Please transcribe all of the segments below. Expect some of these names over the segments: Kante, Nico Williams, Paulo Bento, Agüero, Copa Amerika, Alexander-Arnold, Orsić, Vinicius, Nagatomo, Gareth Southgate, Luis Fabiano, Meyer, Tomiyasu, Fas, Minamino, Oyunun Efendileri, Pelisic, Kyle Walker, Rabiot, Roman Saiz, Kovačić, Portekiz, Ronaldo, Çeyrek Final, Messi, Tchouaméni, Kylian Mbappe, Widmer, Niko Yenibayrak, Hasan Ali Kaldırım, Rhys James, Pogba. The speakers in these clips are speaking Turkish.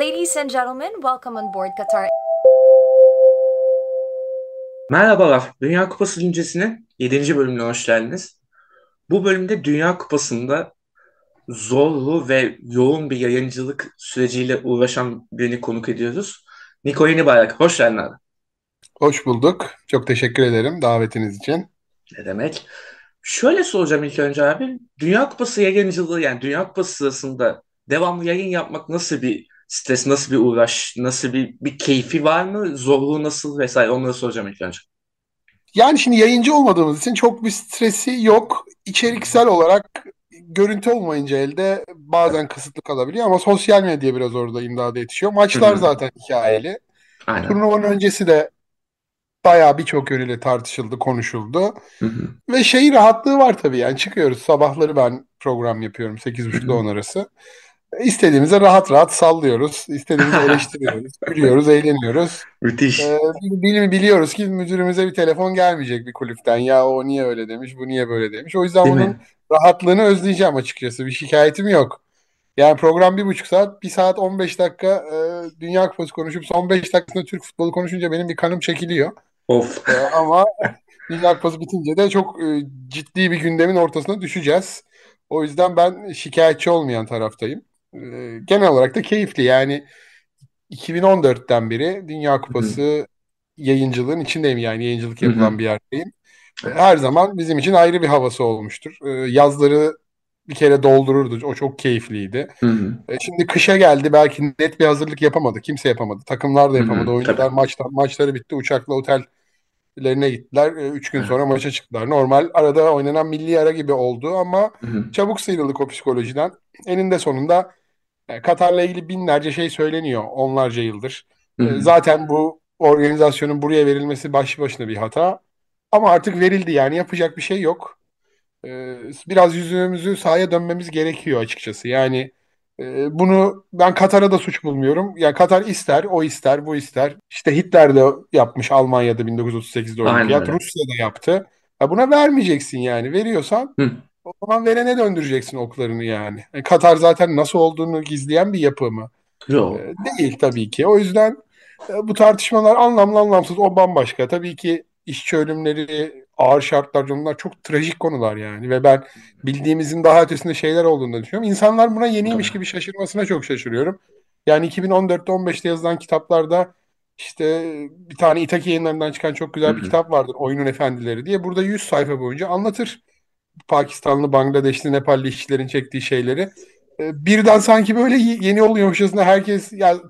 Ladies and gentlemen, welcome on board Qatar. Merhabalar, Dünya Kupası güncesine 7. bölümüne hoş geldiniz. Bu bölümde Dünya Kupası'nda zorlu ve yoğun bir yayıncılık süreciyle uğraşan birini konuk ediyoruz. Niko Yenibayrak, hoş geldin abi. Hoş bulduk. Çok teşekkür ederim davetiniz için. Ne demek? Şöyle soracağım ilk önce abi. Dünya Kupası yayıncılığı, yani Dünya Kupası sırasında devamlı yayın yapmak nasıl bir stres, nasıl bir uğraş, nasıl bir keyfi var mı? Zorluğu nasıl vesaire, onları soracağım ilk önce. Yani şimdi yayıncı olmadığımız için çok bir stresi yok. İçeriksel olarak görüntü olmayınca elde bazen kısıtlı kalabiliyor ama sosyal medya biraz orada imdada yetişiyor. Maçlar zaten hikayeli. Aynen. Turnuvanın öncesi de bayağı birçok yönüyle tartışıldı, konuşuldu. Ve rahatlığı var tabii, yani çıkıyoruz. Sabahları ben program yapıyorum 8.30'da 10 arası. İstediğimize rahat rahat sallıyoruz. İstediğimizi eleştiriyoruz. Gülüyoruz, eğleniyoruz. Müthiş. Biliyoruz ki müdürümüze bir telefon gelmeyecek bir kulüpten. Ya o niye öyle demiş, bu niye böyle demiş. O yüzden bunun rahatlığını özleyeceğim açıkçası. Bir şikayetim yok. Yani program 1,5 saat, 1 saat 15 dakika Dünya Kupası konuşup son 5 dakikasında Türk futbolu konuşunca benim bir kanım çekiliyor. Of. Ama Dünya Kupası bitince de çok ciddi bir gündemin ortasına düşeceğiz. O yüzden ben şikayetçi olmayan taraftayım. Genel olarak da keyifli, yani 2014'ten beri Dünya Kupası yayıncılığın içindeyim, yani yayıncılık yapılan bir yerdeyim. Her zaman bizim için ayrı bir havası olmuştur. Yazları bir kere doldururdu, o çok keyifliydi. Şimdi kışa geldi, belki net bir hazırlık yapamadı, kimse yapamadı, takımlar da yapamadı, oyuncular maçları bitti, uçakla otellerine gittiler, 3 gün sonra maça çıktılar. Normal arada oynanan milli ara gibi oldu ama çabuk sıyrıldık o psikolojiden. Eninde sonunda Katar'la ilgili binlerce şey söyleniyor onlarca yıldır. Zaten bu organizasyonun buraya verilmesi başlı başına bir hata. Ama artık verildi, yani yapacak bir şey yok. Biraz yüzümüzü sahaya dönmemiz gerekiyor açıkçası. Yani bunu ben Katar'a da suç bulmuyorum. Yani Katar ister, o ister, bu ister. İşte Hitler de yapmış Almanya'da 1938'de olimpiyat. Rusya da yaptı. Ya buna vermeyeceksin yani. Veriyorsan... O zaman verene döndüreceksin oklarını yani. Katar zaten nasıl olduğunu gizleyen bir yapı mı? Yok. Değil tabii ki. O yüzden bu tartışmalar anlamlı anlamsız, o bambaşka. Tabii ki işçi ölümleri, ağır şartlar, bunlar çok trajik konular yani. Ve ben bildiğimizin daha ötesinde şeyler olduğunu düşünüyorum. İnsanlar buna yeniymiş gibi şaşırmasına çok şaşırıyorum. Yani 2014'te 15'te yazılan kitaplarda işte bir tane İtaki yayınlarından çıkan çok güzel bir kitap vardır. Oyunun Efendileri diye. Burada 100 sayfa boyunca anlatır Pakistanlı, Bangladeşli, Nepalli işçilerin çektiği şeyleri. Birden sanki böyle yeni oluyormuşçasına herkes, yani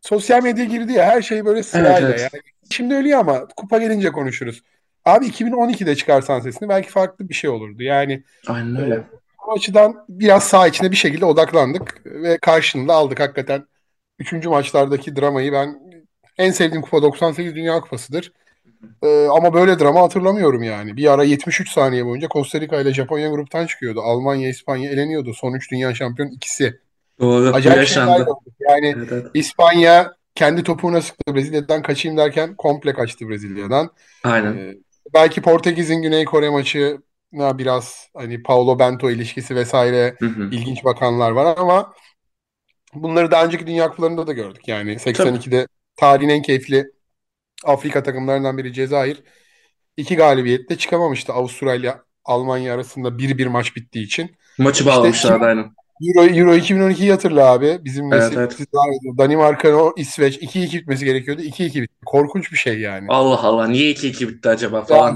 sosyal medya girdi ya, her şey böyle sırayla. Evet. Yani şimdi öyle ama kupa gelince konuşuruz. Abi 2012'de çıkarsan sesini belki farklı bir şey olurdu. Yani aynen öyle. O açıdan biraz sağ içine bir şekilde odaklandık ve karşılığını da aldık hakikaten. 3. maçlardaki dramayı, ben en sevdiğim kupa 98 Dünya Kupası'dır. Ama böyle drama hatırlamıyorum yani. Bir ara 73 saniye boyunca Costa Rica ile Japonya gruptan çıkıyordu. Almanya, İspanya eleniyordu. Son 3 dünya şampiyonu ikisi. Doğru. Acayip şeyler oldu. Yani evet. İspanya kendi topuğuna sıktı. Brezilya'dan kaçayım derken komple kaçtı Brezilya'dan. Aynen. Belki Portekiz'in Güney Kore maçına biraz hani Paulo Bento ilişkisi vesaire ilginç bakanlar var ama bunları daha önceki Dünya Kupalarında da gördük. Yani 82'de tarihin en keyifli Afrika takımlarından biri Cezayir 2 galibiyetle çıkamamıştı. Avustralya, Almanya arasında 1-1 maç bittiği için. Maçı bağlamışlardı aynen. Euro 2012'yi hatırla abi. Bizim nesil Danimarka, İsveç 2-2 bitmesi gerekiyordu. 2-2 bitti. Korkunç bir şey yani. Allah Allah, niye 2-2 bitti acaba falan.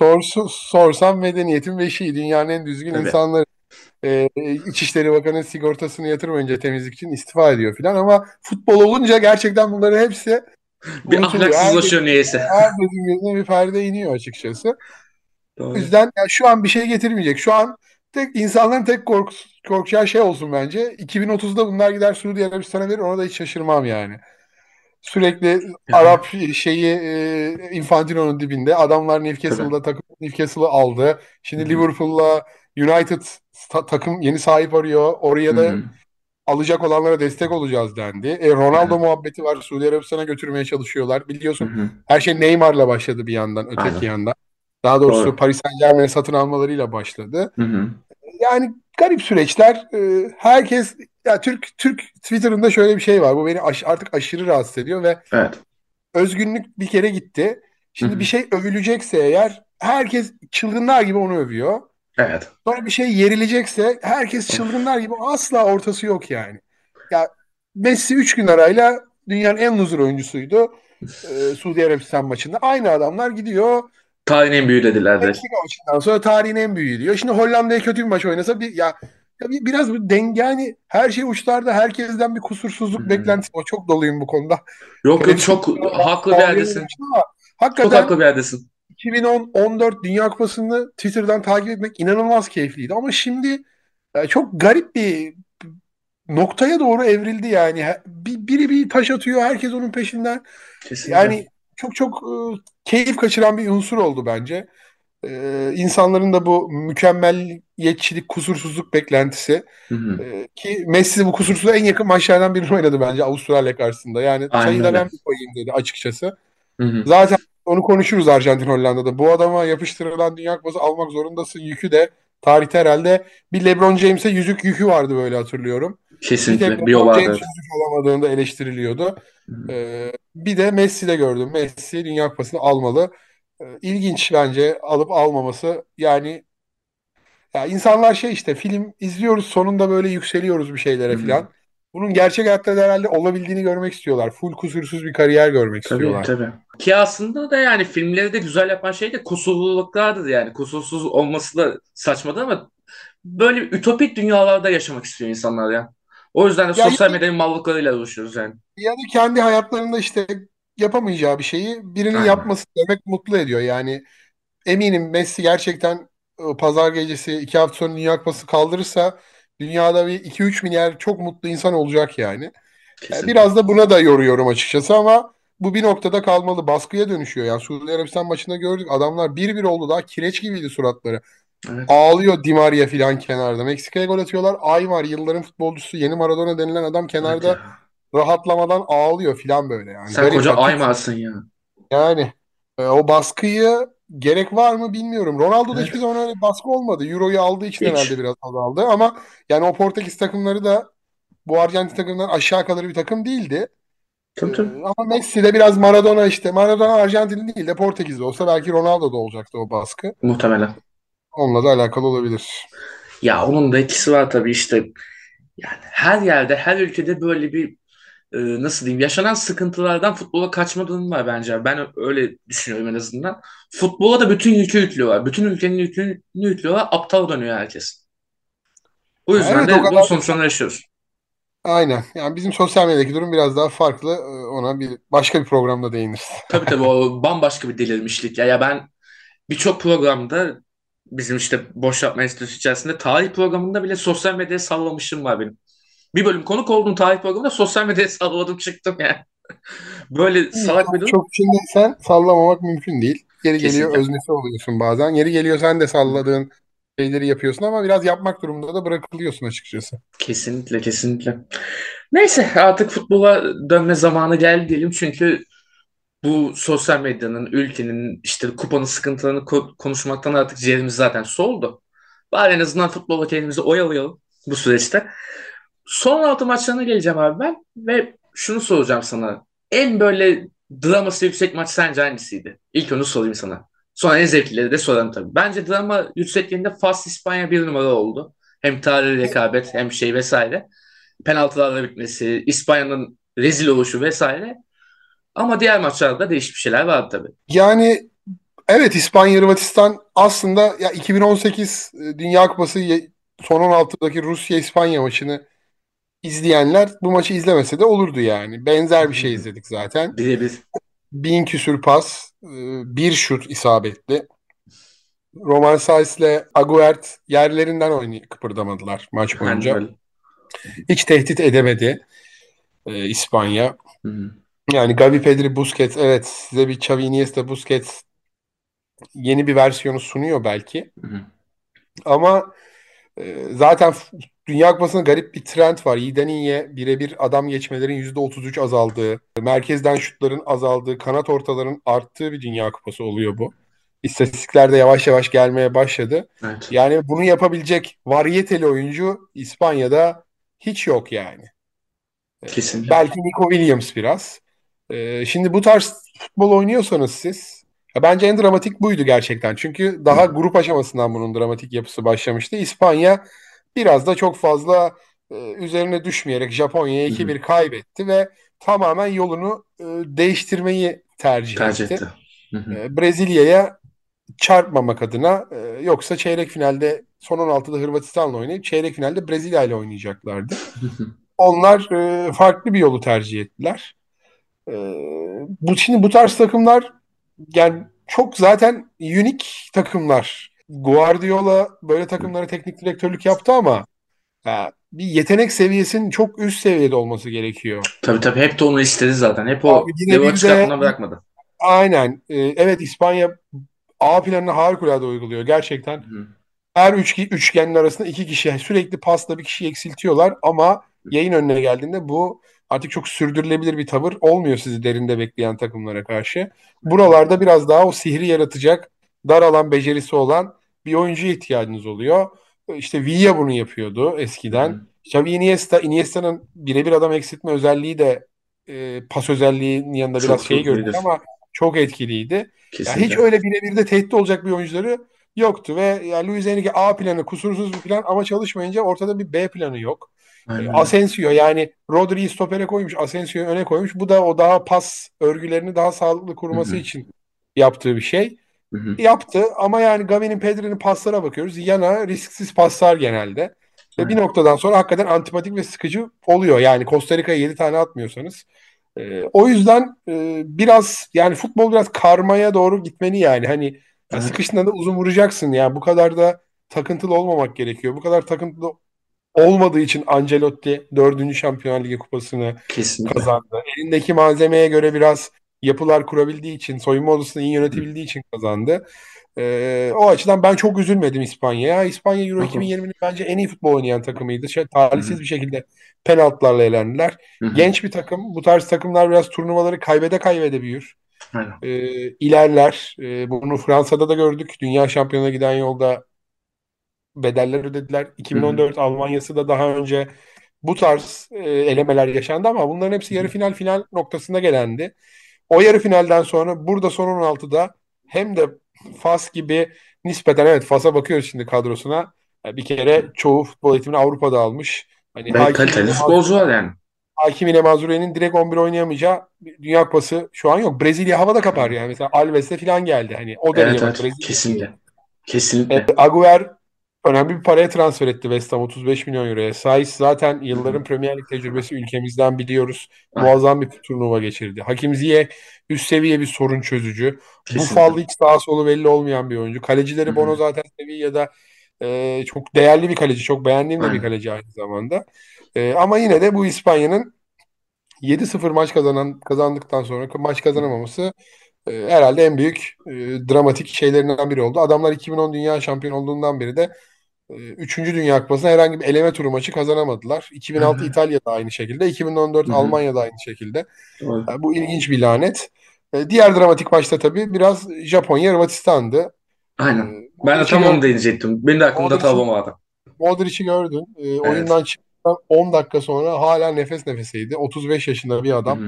Yani sorsam medeniyetin beşiği, dünyanın en düzgün insanları. İçişleri Bakanı sigortasını yatırmayınca temizlik için istifa ediyor filan ama futbol olunca gerçekten bunların hepsi bir ahlaksızlaşıyor niyeyse. Herkesin gözüne bir perde iniyor açıkçası. Doğru. O yüzden yani şu an bir şey getirmeyecek. Şu an insanların tek korkacağı şey olsun bence. 2030'da bunlar gider Suudi Arabistan'a verir. Ona da hiç şaşırmam yani. Sürekli Arap Infantino'nun dibinde. Adamlar Newcastle'da takım Newcastle'ı aldı. Şimdi Liverpool'la United takım yeni sahip arıyor. Oraya da alacak olanlara destek olacağız dendi. Ronaldo muhabbeti var. Suudi Arabistan'a götürmeye çalışıyorlar. Biliyorsun her şey Neymar'la başladı bir yandan, öteki yandan. Daha doğrusu Paris Saint-Germain'e satın almalarıyla başladı. Yani garip süreçler. Herkes Ya Türk Twitter'ında şöyle bir şey var. Bu beni artık aşırı rahatsız ediyor ve evet, özgünlük bir kere gitti. Şimdi bir şey övülecekse eğer herkes çılgınlar gibi onu övüyor. Evet. Sonra bir şey yerilecekse herkes çılgınlar gibi, asla ortası yok yani. Ya Messi 3 gün arayla dünyanın en loser oyuncusuydu. Suudi Arabistan maçında. Aynı adamlar gidiyor. Tarihin en büyüğü dediler de. Meksika maçından sonra tarihin en büyüğü diyor. Şimdi Hollanda'ya kötü bir maç oynasa biraz bu denge, hani her şey uçlarda, herkesten bir kusursuzluk beklentisi. O çok doluyum bu konuda. Yok yok, çok haklı bir yerdesin. Hakikaten çok haklı bir yerdesin. 2014 Dünya Kupası'nı Twitter'dan takip etmek inanılmaz keyifliydi ama şimdi çok garip bir noktaya doğru evrildi yani. Biri bir taş atıyor, herkes onun peşinden. Kesinlikle. Yani çok keyif kaçıran bir unsur oldu bence. İnsanların da bu mükemmeliyetçilik, kusursuzluk beklentisi ki Messi bu kusursuzluğa en yakın maçlardan birini oynadı bence Avustralya karşısında. Yani çayından hem bir koyayım dedi açıkçası. Zaten onu konuşuruz Arjantin Hollanda'da. Bu adama yapıştırılan Dünya Kupası almak zorundasın yükü de tarihte herhalde bir LeBron James'e yüzük yükü vardı, böyle hatırlıyorum. Kesinlikle. Bir o vardı. James yüzük alamadığında eleştiriliyordu. Bir de Messi'de gördüm. Messi Dünya Kupası'nı almalı. İlginç bence alıp almaması. Yani ya insanlar film izliyoruz, sonunda böyle yükseliyoruz bir şeylere filan. Bunun gerçek hayatta da herhalde olabildiğini görmek istiyorlar. Full kusursuz bir kariyer görmek istiyorlar. Tabii. Ki aslında da yani filmleri de güzel yapan şey de kusurluluklardır yani. Kusursuz olması da saçmadır ama böyle ütopik dünyalarda yaşamak istiyor insanlar ya. O yüzden de sosyal medyanın mallıklarıyla uğraşıyoruz yani. Ya da kendi hayatlarında yapamayacağı bir şeyi birinin yapması demek mutlu ediyor. Yani eminim Messi gerçekten pazar gecesi 2 hafta sonra Dünya Kupası kaldırırsa dünyada bir 2-3 milyar çok mutlu insan olacak yani. Kesinlikle. Biraz da buna da yoruyorum açıkçası ama bu bir noktada kalmalı. Baskıya dönüşüyor. Yani Suudi Arabistan maçında gördük. Adamlar 1-1 oldu. Daha kireç gibiydi suratları. Evet. Ağlıyor Di Maria filan kenarda. Meksika'ya gol atıyorlar. Aymar, yılların futbolcusu, yeni Maradona denilen adam kenarda rahatlamadan ağlıyor filan böyle yani. Sen böyle koca Aymarsın ya. Yani o baskıyı gerek var mı bilmiyorum. Ronaldo'da hiçbir zaman öyle baskı olmadı. Euro'yu aldığı için herhalde biraz azaldı ama yani o Portekiz takımları da bu Arjantin takımından aşağı kalır bir takım değildi. Ama Messi'de biraz Maradona Maradona Arjantinli değil de Portekizli olsa belki Ronaldo'da olacaktı o baskı. Muhtemelen. Onunla da alakalı olabilir. Ya onun da etkisi var tabii yani her yerde, her ülkede böyle bir nasıl diyeyim, yaşanan sıkıntılardan futbola kaçma durumu var bence. Ben öyle düşünüyorum en azından. Futbola da bütün yükü yüklüyorlar. Bütün ülkenin yükünü yüklüyorlar. Aptal dönüyor herkes. O yüzden de bu sonuçlarını yaşıyoruz. Aynen. Yani bizim sosyal medyadaki durum biraz daha farklı. Ona başka bir programda değiniriz. Tabii o bambaşka bir delirmişlik. Ya ben birçok programda bizim Borçlatma Enstitüsü içerisinde tarih programında bile sosyal medyaya sallamışım var benim. Bir bölüm konuk olduğum tarih programında sosyal medyaya salladım çıktım yani. Böyle salak bir durum. Çok sen sallamamak mümkün değil. Geri geliyor öznesi oluyorsun bazen. Geri geliyor sen de salladığın şeyleri yapıyorsun ama biraz yapmak durumunda da bırakılıyorsun açıkçası. Kesinlikle. Neyse artık futbola dönme zamanı geldi diyelim çünkü bu sosyal medyanın, ülkenin, kupanın sıkıntılarını konuşmaktan artık ciğerimiz zaten soldu. Bari en azından futbola kendimizi oyalayalım bu süreçte. Son 16 maçlarına geleceğim abi ben ve şunu soracağım sana. En böyle draması yüksek maç sence hangisiydi? İlk onu sorayım sana. Sonra en zevklileri de sorarım tabii. Bence drama yüksekliğinde Fas İspanya 1 numara oldu. Hem tarihi rekabet hem vesaire. Penaltılarla bitmesi, İspanya'nın rezil oluşu vesaire. Ama diğer maçlarda değişik bir şeyler vardı tabii. Yani evet, İspanya-Hırvatistan aslında ya 2018 Dünya Kupası son 16'daki Rusya-İspanya maçını izleyenler bu maçı izlemese de olurdu yani. Benzer bir şey izledik zaten. Birebir. 1000 küsür pas, 1 şut isabetli. Roman Saiz'le Agüert yerlerinden kıpırdamadılar maç boyunca. Hiç tehdit edemedi İspanya. Yani Gavi, Pedri, Busquets, evet size bir Xavi, Iniesta, Busquets yeni bir versiyonu sunuyor belki. Ama zaten Dünya Kupası'nda garip bir trend var. İyiden iyiye birebir adam geçmelerin %33 azaldığı, merkezden şutların azaldığı, kanat ortaların arttığı bir Dünya Kupası oluyor bu. İstatistikler de yavaş yavaş gelmeye başladı. Evet. Yani bunu yapabilecek variyeteli oyuncu İspanya'da hiç yok yani. Kesinlikle. Belki Nico Williams biraz. Şimdi bu tarz futbol oynuyorsanız siz, bence en dramatik buydu gerçekten. Çünkü daha grup aşamasından bunun dramatik yapısı başlamıştı. İspanya biraz da çok fazla üzerine düşmeyerek Japonya'ya 2-1 kaybetti ve tamamen yolunu değiştirmeyi tercih etti. Brezilya'ya çarpmamak adına, yoksa çeyrek finalde son 16'da Hırvatistan'la oynayıp çeyrek finalde Brezilya ile oynayacaklardı. Onlar farklı bir yolu tercih ettiler. Şimdi bu tarz takımlar yani çok zaten unik takımlar. Guardiola böyle takımlara teknik direktörlük yaptı ama bir yetenek seviyesinin çok üst seviyede olması gerekiyor. Tabii hep de onu istedi zaten. Hep o devam çıkartmasına bırakmadı. Aynen. Evet, İspanya A planını harikulade uyguluyor gerçekten. Her üçgenin arasında iki kişi sürekli pasla bir kişiyi eksiltiyorlar ama yayın önüne geldiğinde bu artık çok sürdürülebilir bir tavır olmuyor sizi derinde bekleyen takımlara karşı. Buralarda biraz daha o sihri yaratacak, dar alan becerisi olan bir oyuncuya ihtiyacınız oluyor. İşte Villa bunu yapıyordu eskiden. Xavi Iniesta'nın birebir adam eksiltme özelliği de pas özelliğinin yanında çok biraz şey gördük ama çok etkiliydi. Yani hiç öyle birebir de tehdit olacak bir oyuncuları yoktu ve yani Luis Enrique A planı kusursuz bir plan ama çalışmayınca ortada bir B planı yok. Aynen. Asensio yani Rodri'yi stopere koymuş, Asensio'yu öne koymuş. Bu da o daha pas örgülerini daha sağlıklı kurması için yaptığı bir şey. Yaptı ama yani Gavi'nin, Pedri'nin paslara bakıyoruz. Yana risksiz paslar genelde. Ve bir noktadan sonra hakikaten antipatik ve sıkıcı oluyor. Yani Costa Rica'ya 7 tane atmıyorsanız. O yüzden biraz yani futbol biraz karmaya doğru gitmeni yani. Hani sıkıştığında da uzun vuracaksın. Yani bu kadar da takıntılı olmamak gerekiyor. Bu kadar takıntılı olmadığı için Ancelotti 4. Şampiyonlar Ligi kupasını kazandı. Elindeki malzemeye göre biraz yapılar kurabildiği için, soyunma odasını iyi yönetebildiği için kazandı. O açıdan ben çok üzülmedim İspanya'ya. İspanya Euro 2020'nin bence en iyi futbol oynayan takımıydı. Talihsiz bir şekilde penaltılarla elendiler. Genç bir takım. Bu tarz takımlar biraz turnuvaları kaybede büyür. İlerler. Bunu Fransa'da da gördük. Dünya şampiyonuna giden yolda bedeller ödediler. 2014 Almanya'sı da daha önce bu tarz elemeler yaşandı ama bunların hepsi yarı final noktasında gelendi. O yarı finalden sonra burada son 16'da hem de Fas gibi nispeten, evet Fas'a bakıyoruz şimdi kadrosuna, bir kere çoğu futbol eğitimini Avrupa'da almış. Hani kaliteli futbolcu var yani. Hakim ile Mazure'nin direkt 11 oynayamayacağı Dünya Kupası şu an yok. Brezilya havada kapar yani. Mesela Alves'le falan geldi. Hani o derece Brezilya. Kesinlikle. Agüero önemli bir paraya transfer etti West Ham, 35 milyon euroya. Saiz zaten yılların Premier Lig tecrübesi, ülkemizden biliyoruz. Muazzam bir turnuva geçirdi. Hakim Ziyech üst seviye bir sorun çözücü. Bu fallı hiç sağ solu belli olmayan bir oyuncu. Kalecileri Bono zaten seviyede çok değerli bir kaleci. Çok beğendiğim de bir kaleci aynı zamanda. Ama yine de bu İspanya'nın 7-0 maç kazandıktan sonra maç kazanamaması herhalde en büyük dramatik şeylerinden biri oldu. Adamlar 2010 Dünya Şampiyonu olduğundan beri de 3. Dünya Kupası'na herhangi bir eleme turu maçı kazanamadılar. 2006 İtalya'da aynı şekilde, 2014 Almanya'da aynı şekilde. Yani bu ilginç bir lanet. Diğer dramatik maçta tabii biraz Japonya Hırvatistan'dı. Aynen. Ben de tam onu deneyecektim. Benim de aklımda tablom vardı. Modric'i gördün. Oyundan çıktıktan 10 dakika sonra hala nefes nefeseydi. 35 yaşında bir adam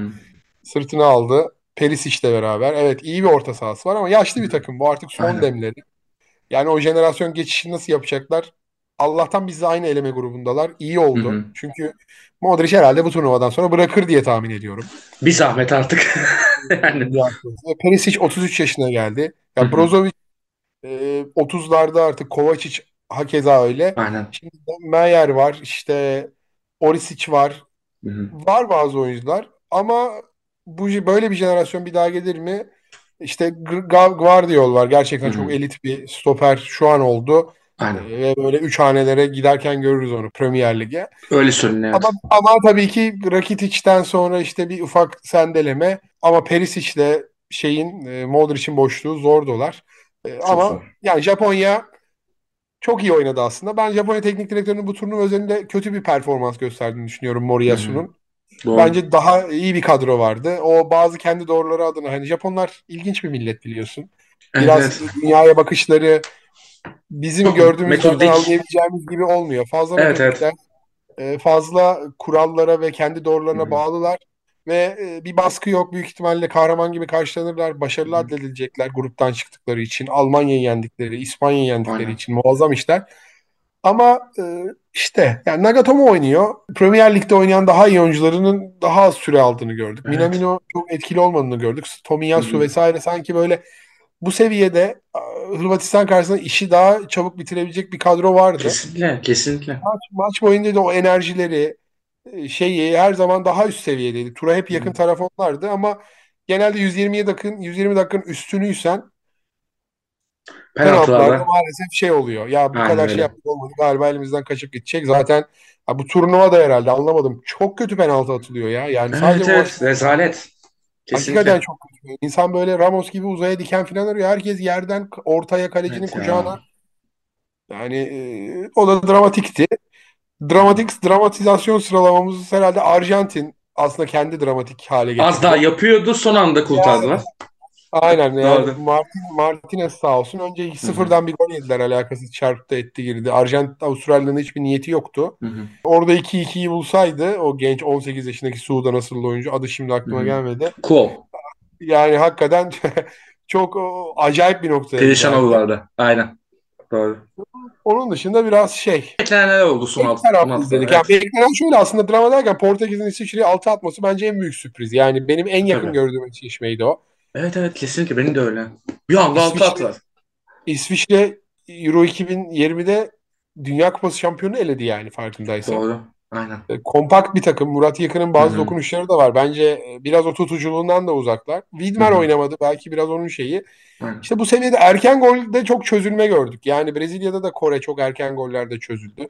sırtına aldı. Pelisic'le beraber. Evet, iyi bir orta sahası var ama yaşlı bir takım. Bu artık son demleri. Yani o jenerasyon geçişini nasıl yapacaklar? Allah'tan biz de aynı eleme grubundalar. İyi oldu. Çünkü Modric herhalde bu turnuvadan sonra bırakır diye tahmin ediyorum. Bir zahmet artık. Yani. Pelisic 33 yaşına geldi. Ya Brozović 30'larda artık. Kovačić hakeza öyle. Şimdi Meyer var. İşte Orsić var. Var bazı oyuncular. Ama bu böyle bir jenerasyon bir daha gelir mi? İşte Guardiola var. Gerçekten çok elit bir stoper şu an oldu. Ve böyle 3 hanelere giderken görürüz onu Premier Lig'e. Öyle söyleniyor. Ama tabii ki Rakitic'ten sonra işte bir ufak sendeleme. Ama Perisic'le Modric'in boşluğu zor dolar. Yani Japonya çok iyi oynadı aslında. Ben Japonya teknik direktörünün bu turnuva özelinde kötü bir performans gösterdiğini düşünüyorum, Moriyasu'nun. Bence daha iyi bir kadro vardı. O bazı kendi doğruları adına. Hani Japonlar ilginç bir millet biliyorsun. Biraz dünyaya bakışları bizim gördüğümüz, anlayabileceğimiz gibi olmuyor. Fazla metodikler. fazla kurallara ve kendi doğrularına bağlılar ve bir baskı yok. Büyük ihtimalle kahraman gibi karşılanırlar. Başarılı addedilecekler gruptan çıktıkları için. Almanya'yı yendikleri, İspanya'yı yendikleri için muazzam işler. Ama işte yani Nagatomo oynuyor. Premier Lig'de oynayan daha iyi oyuncularının daha az süre aldığını gördük. Evet. Minamino çok etkili olmadığını gördük. Tomiyasu vesaire sanki böyle bu seviyede Hırvatistan karşısında işi daha çabuk bitirebilecek bir kadro vardı. Kesinlikle, kesinlikle. Maç boyunca da o enerjileri şeyi her zaman daha üst seviyedeydi. Tura hep yakın taraf onlardı ama genelde 120 dakikanın üstünüysen penaltılarda maalesef şey oluyor. Ya bu kadar şey yaptık olmadı. Galiba elimizden kaçıp gidecek. Zaten bu turnuva da herhalde anlamadım. Çok kötü penaltı atılıyor ya. Yani sadece rezalet. Kesinlikle. Hakikaten çok kötü. İnsan böyle Ramos gibi uzaya diken falan arıyor. Herkes yerden ortaya kalecinin kucağına. Yani o da dramatikti. Dramatizasyon sıralamamız herhalde Arjantin aslında kendi dramatik hale getirdi. Az daha yapıyordu, son anda kurtardılar. Yani, aynen. Yani Martinez sağ olsun. Önce 2-0'dan bir gol yediler alakasız. Çarptı etti girdi. Arjantin Avustralya'nın hiçbir niyeti yoktu. Orada 2-2'yi bulsaydı o genç 18 yaşındaki Suudan asıllı oyuncu adı şimdi aklıma gelmedi. Cool. Yani hakikaten çok acayip bir noktaya. Perişan oldulardı. Aynen. Doğru. Onun dışında biraz şey. Beklenenler oldu son hafta. Yani beklenen şöyle aslında drama derken Portekiz'in İsviçre'yi 6 atması bence en büyük sürpriz. Yani benim en yakın gördüğüm eşleşmeydi o. Evet evet kesinlikle benim de öyle. Bir anda 6 atlar. İsviçre Euro 2020'de Dünya Kupası şampiyonu eledi yani farkındaysan. Doğru. Aynen. Kompakt bir takım. Murat Yakın'ın bazı dokunuşları da var. Bence biraz o tutuculuğundan da uzaklar. Widmer oynamadı. Belki biraz onun şeyi. Hı-hı. İşte bu seviyede erken golde çok çözülme gördük. Yani Brezilya'da da Kore çok erken gollerde çözüldü.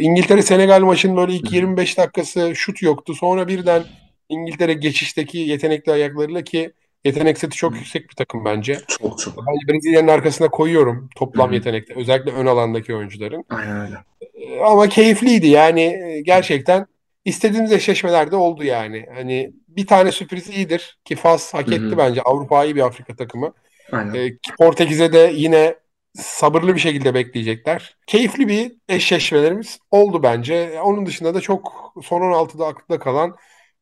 İngiltere-Senegal maçının böyle ilk 25 dakikası şut yoktu. Sonra birden İngiltere geçişteki yetenekli ayaklarıyla ki yetenek seti çok yüksek bir takım bence. Çok çok. Ben Brezilya'nın arkasına koyuyorum toplam yetenekte. Özellikle ön alandaki oyuncuların. Aynen öyle. Ama keyifliydi yani gerçekten istediğimiz eşleşmeler de oldu yani. Hani bir tane sürpriz iyidir ki Fas hak etti bence. Avrupa iyi bir Afrika takımı. Aynen. Portekiz'e de yine sabırlı bir şekilde bekleyecekler. Keyifli bir eşleşmelerimiz oldu bence. Onun dışında da çok son 16'da aklımda kalan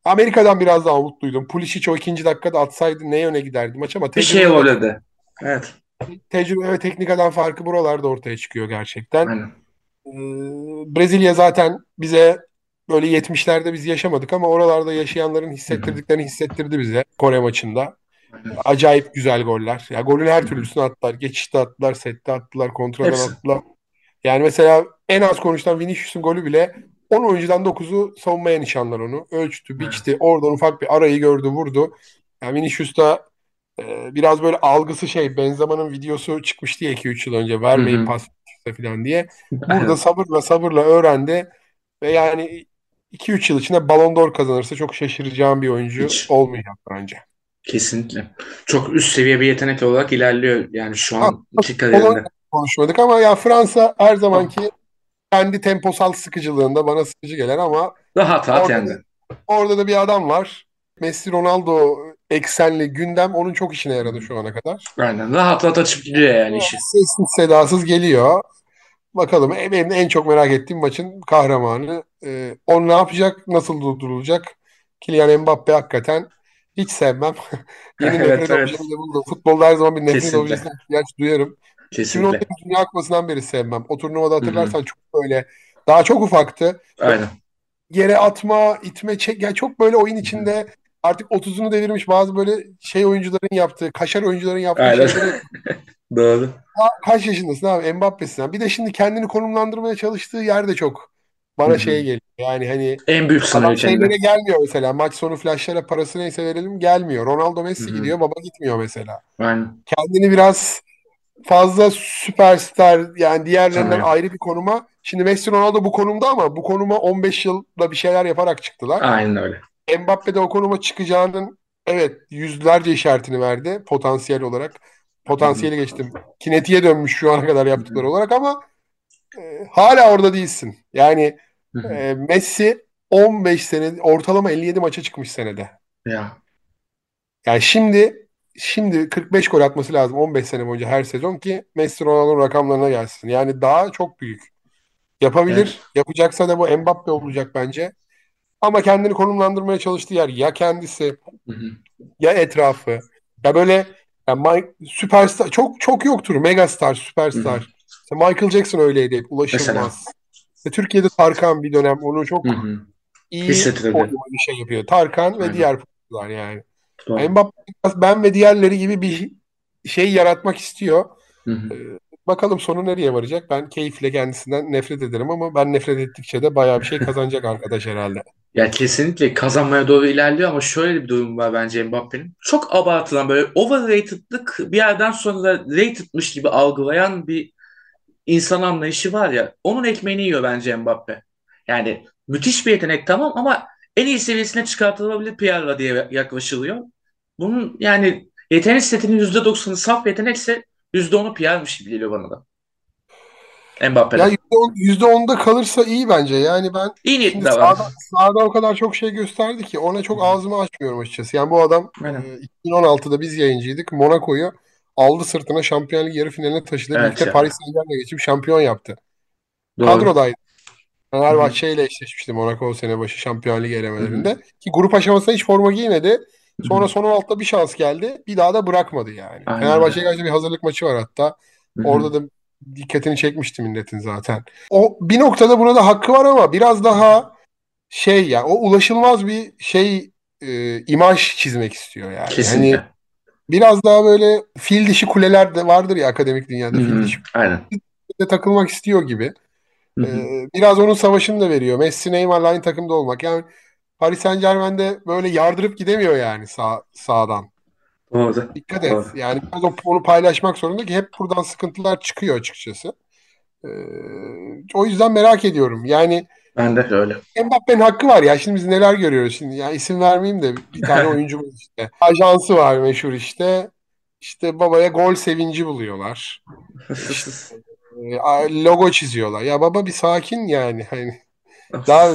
Amerika'dan biraz daha mutluydum. Pulisic o ikinci dakikada atsaydı ne yöne giderdi maç ama bir şey olurdu. Evet. Tecrübe ve teknikadan farkı buralarda ortaya çıkıyor gerçekten. Aynen. Brezilya zaten bize böyle 70'lerde biz yaşamadık ama oralarda yaşayanların hissettirdiklerini hissettirdi bize Kore maçında. Acayip güzel goller. Ya golün her türlüsünü attılar. Geçişte attılar, sette attılar, kontradan attılar. Yani mesela en az konuşulan Vinicius'un golü bile 10 oyuncudan 9'u savunmaya nişanlar onu. Ölçtü, biçti. Oradan ufak bir arayı gördü, vurdu. Yani Vinicius da biraz böyle algısı şey Benzema'nın videosu çıkmıştı ya 2-3 yıl önce. Vermeyin pas falan diye. Burada sabırla öğrendi. Ve yani 2-3 yıl içinde Ballon d'Or kazanırsa çok şaşıracağım bir oyuncu olmayacak bence. Kesinlikle. Çok üst seviye bir yetenek olarak ilerliyor. Yani şu an kariyerinde. Konuşmadık ama ya Fransa her zamanki kendi temposal sıkıcılığında bana sıkıcı gelen ama rahat yendi. Orada da bir adam var. Messi Ronaldo eksenli gündem onun çok işine yaradı şu ana kadar. Aynen. Rahat açıp gidiyor yani işi. Sessiz sedasız geliyor. Bakalım benim en çok merak ettiğim maçın kahramanı. O ne yapacak? Nasıl durdurulacak? Kylian Mbappe hakikaten hiç sevmem. Yeni nefret olacağını futbolda her zaman bir nefret olacağını ihtiyaç duyarım. Kesinlikle. 2010 Dünya Kupası'ndan beri sevmem. O turnuvada hatırlarsan çok böyle daha çok ufaktı. Aynen. Yere atma, itme, çek. Yani çok böyle oyun içinde artık 30'unu devirmiş bazı böyle şey oyuncuların yaptığı, kaşar oyuncuların yaptığı şeyleri. Doğru. Kaç yaşındasın abi? Mbappe'sin. Bir de şimdi kendini konumlandırmaya çalıştığı yer de çok bana şey geliyor. Yani hani en büyük sanıyor kendine. Şeylere gelmiyor mesela. Maç sonu flashlara parası neyse verelim gelmiyor. Ronaldo Messi gidiyor, baba gitmiyor mesela. Aynen. Kendini biraz fazla süperstar yani diğerlerinden ayrı bir konuma. Şimdi Messi Ronaldo bu konumda ama bu konuma 15 yılda bir şeyler yaparak çıktılar. Aynen öyle. Mbappe de o konuma çıkacağının yüzlerce işaretini verdi potansiyel olarak. Potansiyeli geçtim. Kinetiğe dönmüş şu ana kadar yaptıkları olarak ama hala orada değilsin. Yani Messi 15 sene ortalama 57 maça çıkmış senede. Ya. Yani Şimdi 45 gol atması lazım 15 sene boyunca her sezon ki Messi Ronaldo'nun rakamlarına gelsin. Yani daha çok büyük Yapabilir. Yani Yapacaksa da bu Mbappe olacak bence. Ama kendini konumlandırmaya çalıştığı yer ya kendisi Hı. ya etrafı. Ya böyle yani süperstar çok yoktur. Megastar, süperstar. Hı. İşte Michael Jackson öyleydi hep. Ulaşılmaz. Türkiye'de Tarkan bir dönem onu çok iyi bir şey yapıyor. Tarkan ve diğer futbolcular yani. Doğru. Mbappe ben ve diğerleri gibi bir şey yaratmak istiyor. Hı. Bakalım sonu nereye varacak? Ben keyifle kendisinden nefret ederim ama ben nefret ettikçe de bayağı bir şey kazanacak arkadaş herhalde. Ya kesinlikle kazanmaya doğru ilerliyor ama şöyle bir durum var bence Mbappe'nin. Çok abartılan böyle overrated'lık bir yerden sonra rated'mış gibi algılayan bir insan anlayışı var ya. Onun ekmeğini yiyor bence Mbappe. Yani müthiş bir yetenek tamam ama en iyi seviyesine çıkartılabilir PR'la diye yaklaşılıyor. Bunun yani yetenek setinin %90'ı saf yetenekse %10'u PR'mış gibi geliyor bana da. Mbappe'den. Yani %10'da kalırsa iyi bence. Yani ben iyi şimdi sahada o kadar çok şey gösterdi ki ona çok ağzımı açmıyorum açıkçası. Yani bu adam 2016'da biz yayıncıydık. Monaco'yu aldı sırtına Şampiyonlar Ligi yarı finaline taşıdı. Evet, birlikte Paris Saint-Germain'e geçip şampiyon yaptı. Doğru. Kadrodaydı. Fenerbahçe ile eşleşmişti Monaco o sene başı Şampiyonlar Ligi elemelerinde. Hı-hı. Ki grup aşamasında hiç forma giymedi. Sonra son 16'da bir şans geldi. Bir daha da bırakmadı yani. Aynen. Fenerbahçe'ye karşı bir hazırlık maçı var hatta. Hı-hı. Orada da dikkatini çekmişti milletin zaten. O bir noktada burada hakkı var ama biraz daha şey ya o ulaşılmaz bir şey imaj çizmek istiyor yani. Kesinlikle. Hani biraz daha böyle fil dişi kuleler de vardır ya akademik dünyada. Hı-hı. Fil dişi aynen. Takılmak istiyor gibi. Hı-hı. Biraz onun savaşını da veriyor. Messi Neymar'la aynı takımda olmak. Yani Paris Saint-Germain'de böyle yardırıp gidemiyor yani sağdan. Orada. Dikkat et. Orada. Yani onu paylaşmak zorunda ki hep buradan sıkıntılar çıkıyor açıkçası. O yüzden merak ediyorum. Yani ben de öyle. Mbappe'nin hakkı var ya. Şimdi biz neler görüyoruz şimdi. Yani isim vermeyeyim de bir tane oyuncu işte. Ajansı var meşhur işte. İşte babaya gol sevinci buluyorlar. İşte, logo çiziyorlar. Ya baba bir sakin yani. Hani daha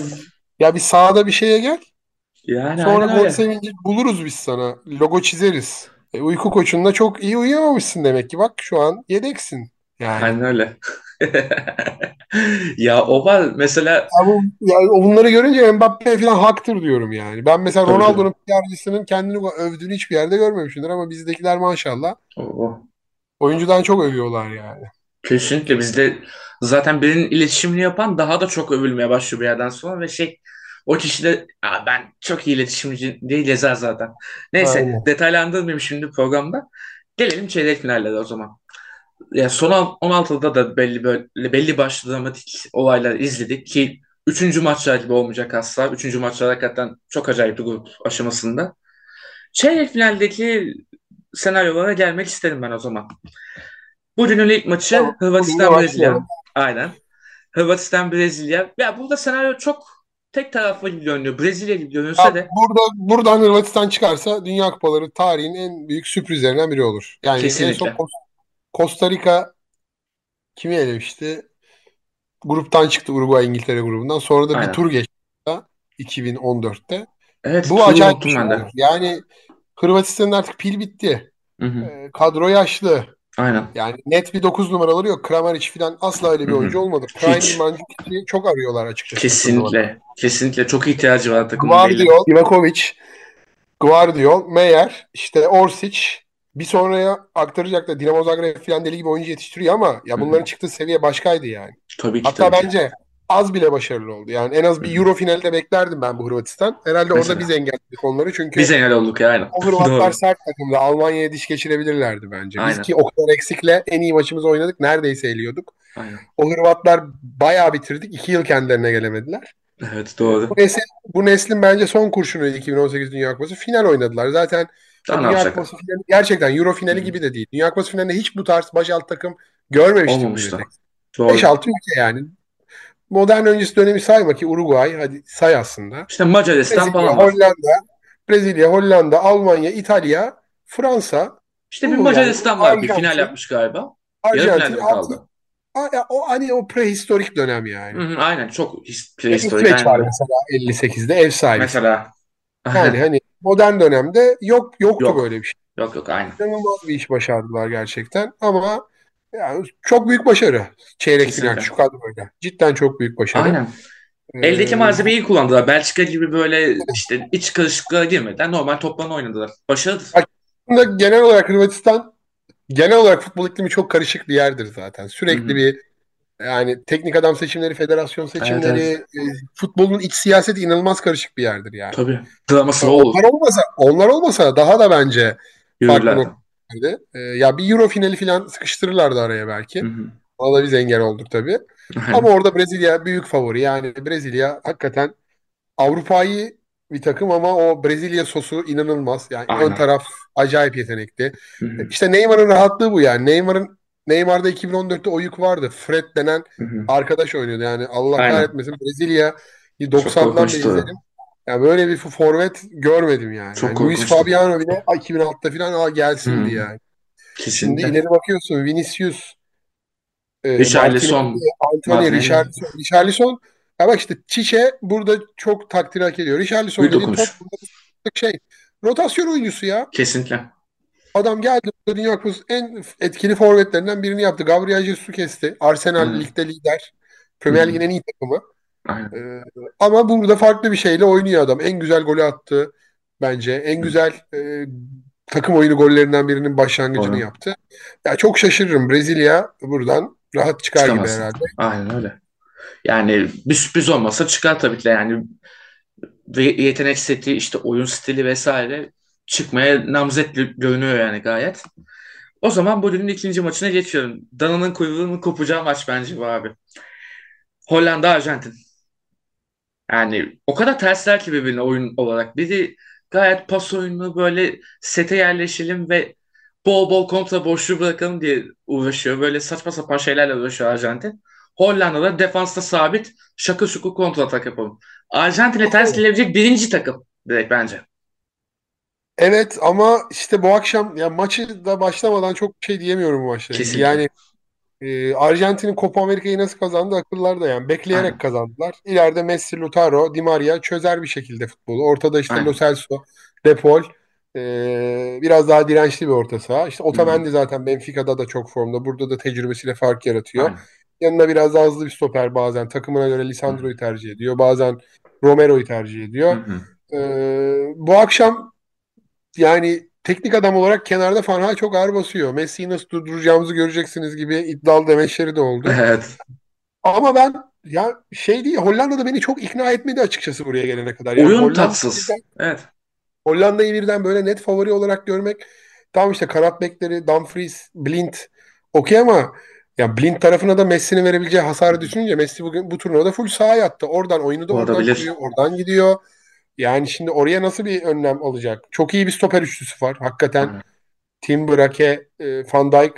ya bir sahada bir şeye gel. Yani sonra gol sevinci buluruz biz sana. Logo çizeriz. Uyku koçunda çok iyi uyuyamamışsın demek ki. Bak şu an yedeksin. Yani aynen öyle. Ya o var mesela. Yani bunları görünce Mbappe falan haktır diyorum yani. Ben mesela Ronaldo'nun PR'cısının kendini övdüğünü hiçbir yerde görmemişimdir ama bizdekiler maşallah. Oo. Oyuncudan çok övüyorlar yani. Kesinlikle bizde zaten birinin iletişimini yapan daha da çok övülmeye başlıyor bir yerden sonra ve şey o kişi de ben çok iyi iletişimci değil yazar zaten. Neyse aynen. Detaylandırmayayım şimdi programda. Gelelim çeyrek finallere o zaman. Ya son 16'da da belli başlı dramatik olayları izledik ki 3. maçlar gibi olmayacak asla. 3. maçlar hakikaten çok acayip bir grup aşamasında. Çeyrek finaldeki senaryolara gelmek isterim ben o zaman. Bugünün ilk maçı Hırvatistan-Brezilya. Aynen. Hırvatistan-Brezilya. Ya burada senaryo çok tek taraflı gibi görünüyor. Brezilya gibi görünse ya de. Buradan Hırvatistan çıkarsa Dünya Kupaları tarihin en büyük sürprizlerinden biri olur. Yani kesinlikle. En son Costa Rica kimi elemişti? Gruptan çıktı Uruguay İngiltere grubundan. Sonra da bir tur geçti 2014'te. Evet, bu acayip bir şey. Yani Hırvatistan'ın artık pil bitti. Hı-hı. Kadro yaşlı. Aynen. Yani net bir 9 numaraları yok. Kramaric falan asla öyle bir oyuncu olmadı. Prime Mancini çok arıyorlar açıkçası. Kesinlikle. Kesinlikle. Çok ihtiyacı var takımın. Guardiola, Meyer, işte Orsić. Bir sonraya aktaracak da Dinamo Zagreb falan deli gibi oyuncu yetiştiriyor ama ya bunların çıktığı seviye başkaydı yani. Tabii ki. Hatta bence az bile başarılı oldu. Yani en az bir Euro finalde beklerdim ben bu Hırvatistan. Herhalde mesela orada biz engelledik onları çünkü biz engel olduk ya aynen. O Hırvatlar sert takımda Almanya'ya diş geçirebilirlerdi bence. Aynen. Biz ki o kadar eksikle en iyi maçımızı oynadık. Neredeyse eliyorduk. Aynen. O Hırvatlar bayağı bitirdik. 2 yıl kendilerine gelemediler. Evet doğru. Bu neslin bence son kurşunuydu 2018 Dünya Kupası. Final oynadılar. Zaten Dünya Kupası finali gerçekten Euro finali gibi de değil. Dünya Kupası finalinde hiç bu tarz baş alt takım görmemiştim. 5-6 ülke yani. Modern öncesi dönemi sayma ki Uruguay hadi say aslında. İşte Macaristan falan. Brezilya, Hollanda, Almanya, İtalya, Fransa. İşte bir Macaristan var bir final yapmış galiba. Yarı finalde kaldı. O hani o prehistorik dönem yani. Hı, aynen çok prehistorik. İsveç var mesela 58'de ev sahibi. Mesela. Yani hani modern dönemde yoktu böyle bir şey. Yok aynen. İnanılmaz bir iş başardılar gerçekten ama Yani çok büyük başarı. Çeyrek final şu kadroyla. Cidden çok büyük başarı. Aynen. Eldeki malzemeyi iyi kullandılar. Belçika gibi böyle işte iç karışıklığa girmeden normal toplarını oynadılar. Başarıdır. Aslında genel olarak Hırvatistan genel olarak futbol iklimi çok karışık bir yerdir zaten. Sürekli bir yani teknik adam seçimleri, federasyon seçimleri, futbolun iç siyaseti inanılmaz karışık bir yerdir yani. Tabii. Draması olur. Onlar olmasa daha da bence farklı. Ya bir Euro finali falan sıkıştırırlardı araya belki. Ona da biz engel olduk tabii. Ama orada Brezilya büyük favori. Yani Brezilya hakikaten Avrupa'yı bir takım ama o Brezilya sosu inanılmaz. Yani ön taraf acayip yetenekli. İşte Neymar'ın rahatlığı bu yani. Neymar'da 2014'te oyuk vardı. Fred denen arkadaş oynuyordu. Yani Allah kahretmesin Brezilya 90'dan beri izledim. Yani böyle bir forvet görmedim yani. Yani Luis Fabiano bile 2006'da falan gelsindi yani. Kesinlikle. Şimdi ileri bakıyorsun Vinicius, Richarlison, Antonio, Richarlison. Ya bak işte Çiçe burada çok takdir hak ediyor. Richarlison dediğin rotasyon oyuncusu ya. Kesinlikle. Adam geldi, Dünya Kupası en etkili forvetlerinden birini yaptı. Gabriel Jesus'u kesti. Arsenal ligde lider. Premier Lig'in en iyi takımı. Ama burada farklı bir şeyle oynuyor adam. En güzel golü attı bence. En güzel takım oyunu gollerinden birinin başlangıcını yaptı. Ya çok şaşırırım. Brezilya buradan rahat çıkar gibi herhalde. Aynen öyle. Yani bir sürpriz olmasa çıkar tabii ki. Yani yetenek seti, işte oyun stili vesaire çıkmaya namzet görünüyor yani gayet. O zaman bölümün ikinci maçına geçiyorum. Dana'nın kuyruğunun kopacağı maç bence bu abi. Hollanda-Arjantin. Yani o kadar tersler ki birbirine oyun olarak. Biri gayet pas oyunu böyle sete yerleşelim ve bol bol kontra boşluğu bırakalım diye uğraşıyor. Böyle saçma sapan şeylerle uğraşıyor Arjantin. Hollanda'da defansta sabit şakır şukur kontra atak yapalım. Arjantin'e ters gelebilecek birinci takım direkt bence. Evet ama işte bu akşam yani maçı da başlamadan çok şey diyemiyorum bu maçta. Yani Arjantin'in Copa Amerika'yı nasıl kazandı akıllarda yani. Bekleyerek kazandılar. İleride Messi, Lautaro, Di Maria çözer bir şekilde futbolu. Ortada işte Lo Celso, De Paul biraz daha dirençli bir orta saha. İşte Otamendi zaten Benfica'da da çok formda. Burada da tecrübesiyle fark yaratıyor. Yanına biraz daha hızlı bir stoper bazen. Takımına göre Lisandro'yu tercih ediyor. Bazen Romero'yu tercih ediyor. Bu akşam yani teknik adam olarak kenarda Farha çok ağır basıyor. Messi'yi nasıl durduracağımızı göreceksiniz gibi iddialı demeçleri de oldu. Evet. Ama ben ya şey değil, Hollanda'da beni çok ikna etmedi açıkçası buraya gelene kadar. Yani oyun tatsız. Evet. Hollanda'yı birden böyle net favori olarak görmek, tam işte kanat bekleri, Dumfries, Blind okey ama ya Blind tarafına da Messi'nin verebileceği hasarı düşününce Messi bugün bu turnuvada full sahaya attı. Oradan oyunu da oradan gidiyor, oradan gidiyor. Yani şimdi oraya nasıl bir önlem alacak? Çok iyi bir stoper üçlüsü var. Hakikaten Timber, Ake, Van Dijk.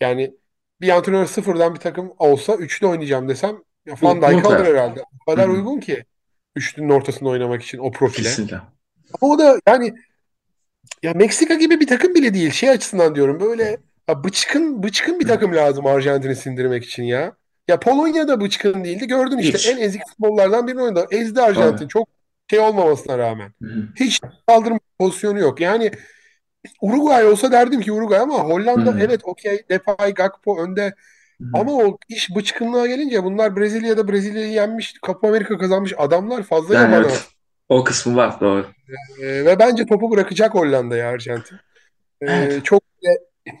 Yani bir antrenör sıfırdan bir takım olsa üçlü oynayacağım desem ya Van Dijk alır herhalde. O kadar uygun ki üçlünün ortasında oynamak için o profile. Kesinlikle. Ama o da yani ya Meksika gibi bir takım bile değil. Şey açısından diyorum böyle ya bıçkın bir takım lazım Arjantin'i sindirmek için ya. Ya Polonya'da bıçkın değildi. Gördün işte en ezik futbollardan birini oynadı. Ezdi Arjantin. Tabii. Çok şey olmamasına rağmen. Hiç kaldırma pozisyonu yok. Yani Uruguay olsa derdim ki Uruguay ama Hollanda evet okey Depay, Gakpo önde. Ama o iş bıçkınlığa gelince bunlar Brezilya'da Brezilya'yı yenmiş, Copa Amerika kazanmış adamlar fazla yani yapamaz. Evet. O kısmı var doğru. Ve bence topu bırakacak Hollanda'ya Arjantin. Çok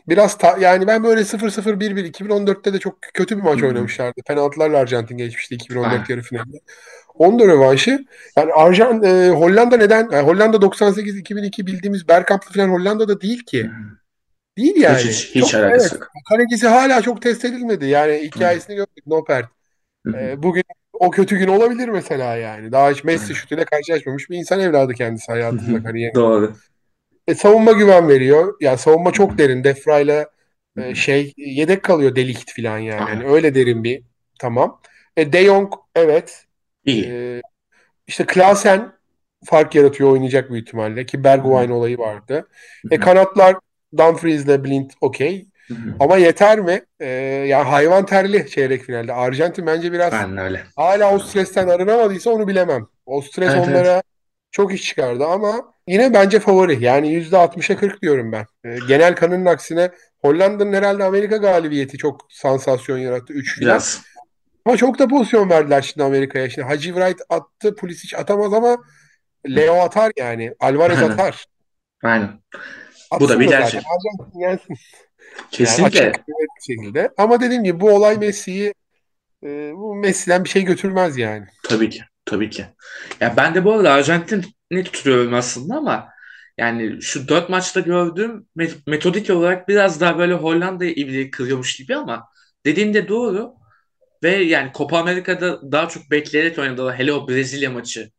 biraz yani ben böyle 0-0 1-1 2014'te de çok kötü bir maç oynamışlardı. Penaltılarla Arjantin geçmişti 2014 yarı finalinde. Onun da rövanşı. Yani Hollanda neden? Yani Hollanda 98-2002 bildiğimiz Bergkamp'lı falan Hollanda'da değil ki. Değil yani. Hiç alakası yok. Kalecisi hala çok test edilmedi. Yani hikayesini gördük. Nopert. Bugün o kötü gün olabilir mesela yani. Daha hiç Messi şutuyla karşılaşmamış bir insan evladı kendisi hayatında kariyerinde. Doğru. Savunma güven veriyor. Yani savunma çok derin. Defra'yla yedek kalıyor Delikt falan yani. Yani öyle derin bir tamam. De Jong evet. İyi. İşte Klaassen fark yaratıyor oynayacak büyük ihtimalle ki Bergwijn olayı vardı. Kanatlar Dumfries'le Blind okey. Ama yeter mi? Yani hayvan terli çeyrek finalde. Arjantin bence biraz hala o stresten arınamadıysa onu bilemem. O stres onlara çok iş çıkardı ama yine bence favori. Yani %60'a 40 diyorum ben. Genel kanının aksine Hollanda'nın herhalde Amerika galibiyeti çok sansasyon yarattı. 3 final. Yes. Ama çok da pozisyon verdiler şimdi Amerika'ya. Şimdi Hacı Wright attı. Pulisic atamaz ama Leo atar yani. Alvarez atar. Aynen. Atsın bu da bir gerçek. Kesinlikle. Yani şekilde. Ama dediğim gibi bu olay Messi'yi bu Messi'den bir şey götürmez yani. Tabii ki. Tabii ki. Ya ben de bu arada Arjantin'i tutuyorum aslında ama yani şu 4 maçta gördüğüm metodik olarak biraz daha böyle Hollanda'ya ivriyi kırıyormuş gibi ama dediğin de doğru ve yani Copa Amerika'da daha çok bekleyerek oynadılar. Hele o Brezilya maçı.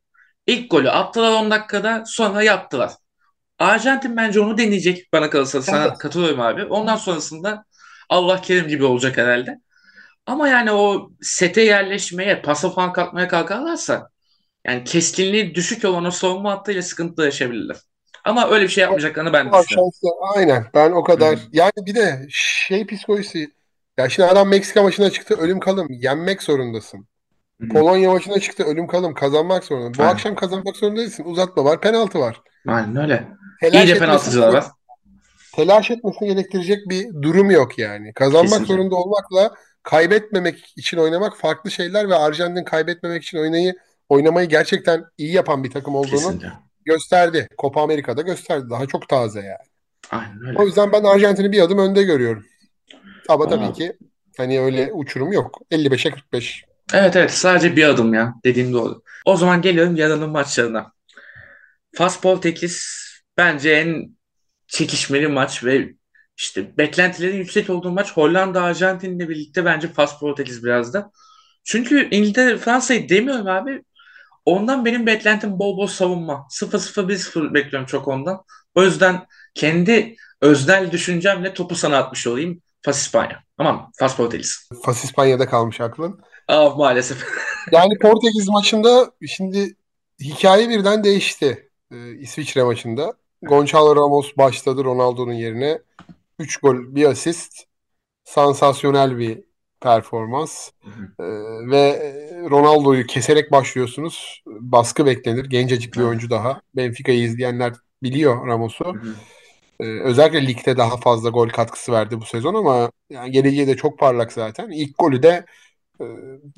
İlk golü attılar 10 dakikada sonra yaptılar. Arjantin bence onu deneyecek bana kalırsa. Sana katılıyorum abi. Ondan sonrasında Allah kerim gibi olacak herhalde. Ama yani o sete yerleşmeye, pasa falan kalkmaya kalkarlarsa yani keskinliği düşük olan o savunma hattıyla sıkıntı yaşayabilirler. Ama öyle bir şey yapmayacaklarını ben düşünüyorum. Aynen. Ben o kadar. Hı-hı. Yani bir de şey psikolojisi. Ya şimdi adam Meksika maçına çıktı. Ölüm kalım. Yenmek zorundasın. Hı-hı. Polonya maçına çıktı. Ölüm kalım. Kazanmak zorundasın. Bu aynen. Akşam kazanmak zorunda değilsin. Uzatma var. Penaltı var. Aynen öyle. Telaş İyice penaltıcılar var. Telaş etmesini gerektirecek bir durum yok yani. Kazanmak kesinlikle zorunda olmakla kaybetmemek için oynamak farklı şeyler ve Arjantin kaybetmemek için oynamayı gerçekten iyi yapan bir takım olduğunu kesinlikle gösterdi. Copa Amerika'da gösterdi. Daha çok taze yani. Aynen öyle. O yüzden ben Arjantin'i bir adım önde görüyorum. Ama tabii ki hani öyle uçurum yok. 55'e 45. Evet sadece bir adım ya. Dediğim doğru. O zaman geliyorum yarının maçlarına. Fastball 8 bence en çekişmeli maç ve İşte beklentilerin yüksek olduğu maç Hollanda Arjantin'le birlikte bence fast Portekiz biraz da. Çünkü İngiltere Fransa'yı demiyorum abi. Ondan benim beklentim bol bol savunma. 0-0 1-0 bekliyorum çok ondan. O yüzden kendi öznel düşüncemle topu sana atmış olayım. Fas İspanya. Tamam fast Portekiz. Fas İspanya'da kalmış aklın. Ah maalesef. Yani Portekiz maçında şimdi hikaye birden değişti. İsviçre maçında. Gonçalo Ramos başladı Ronaldo'nun yerine. 3 gol, bir asist. Sansasyonel bir performans. Ve Ronaldo'yu keserek başlıyorsunuz. Baskı beklenir. Gencecik bir oyuncu daha. Benfica'yı izleyenler biliyor Ramos'u. Özellikle ligde daha fazla gol katkısı verdi bu sezon ama yani geleceği de çok parlak zaten. İlk golü de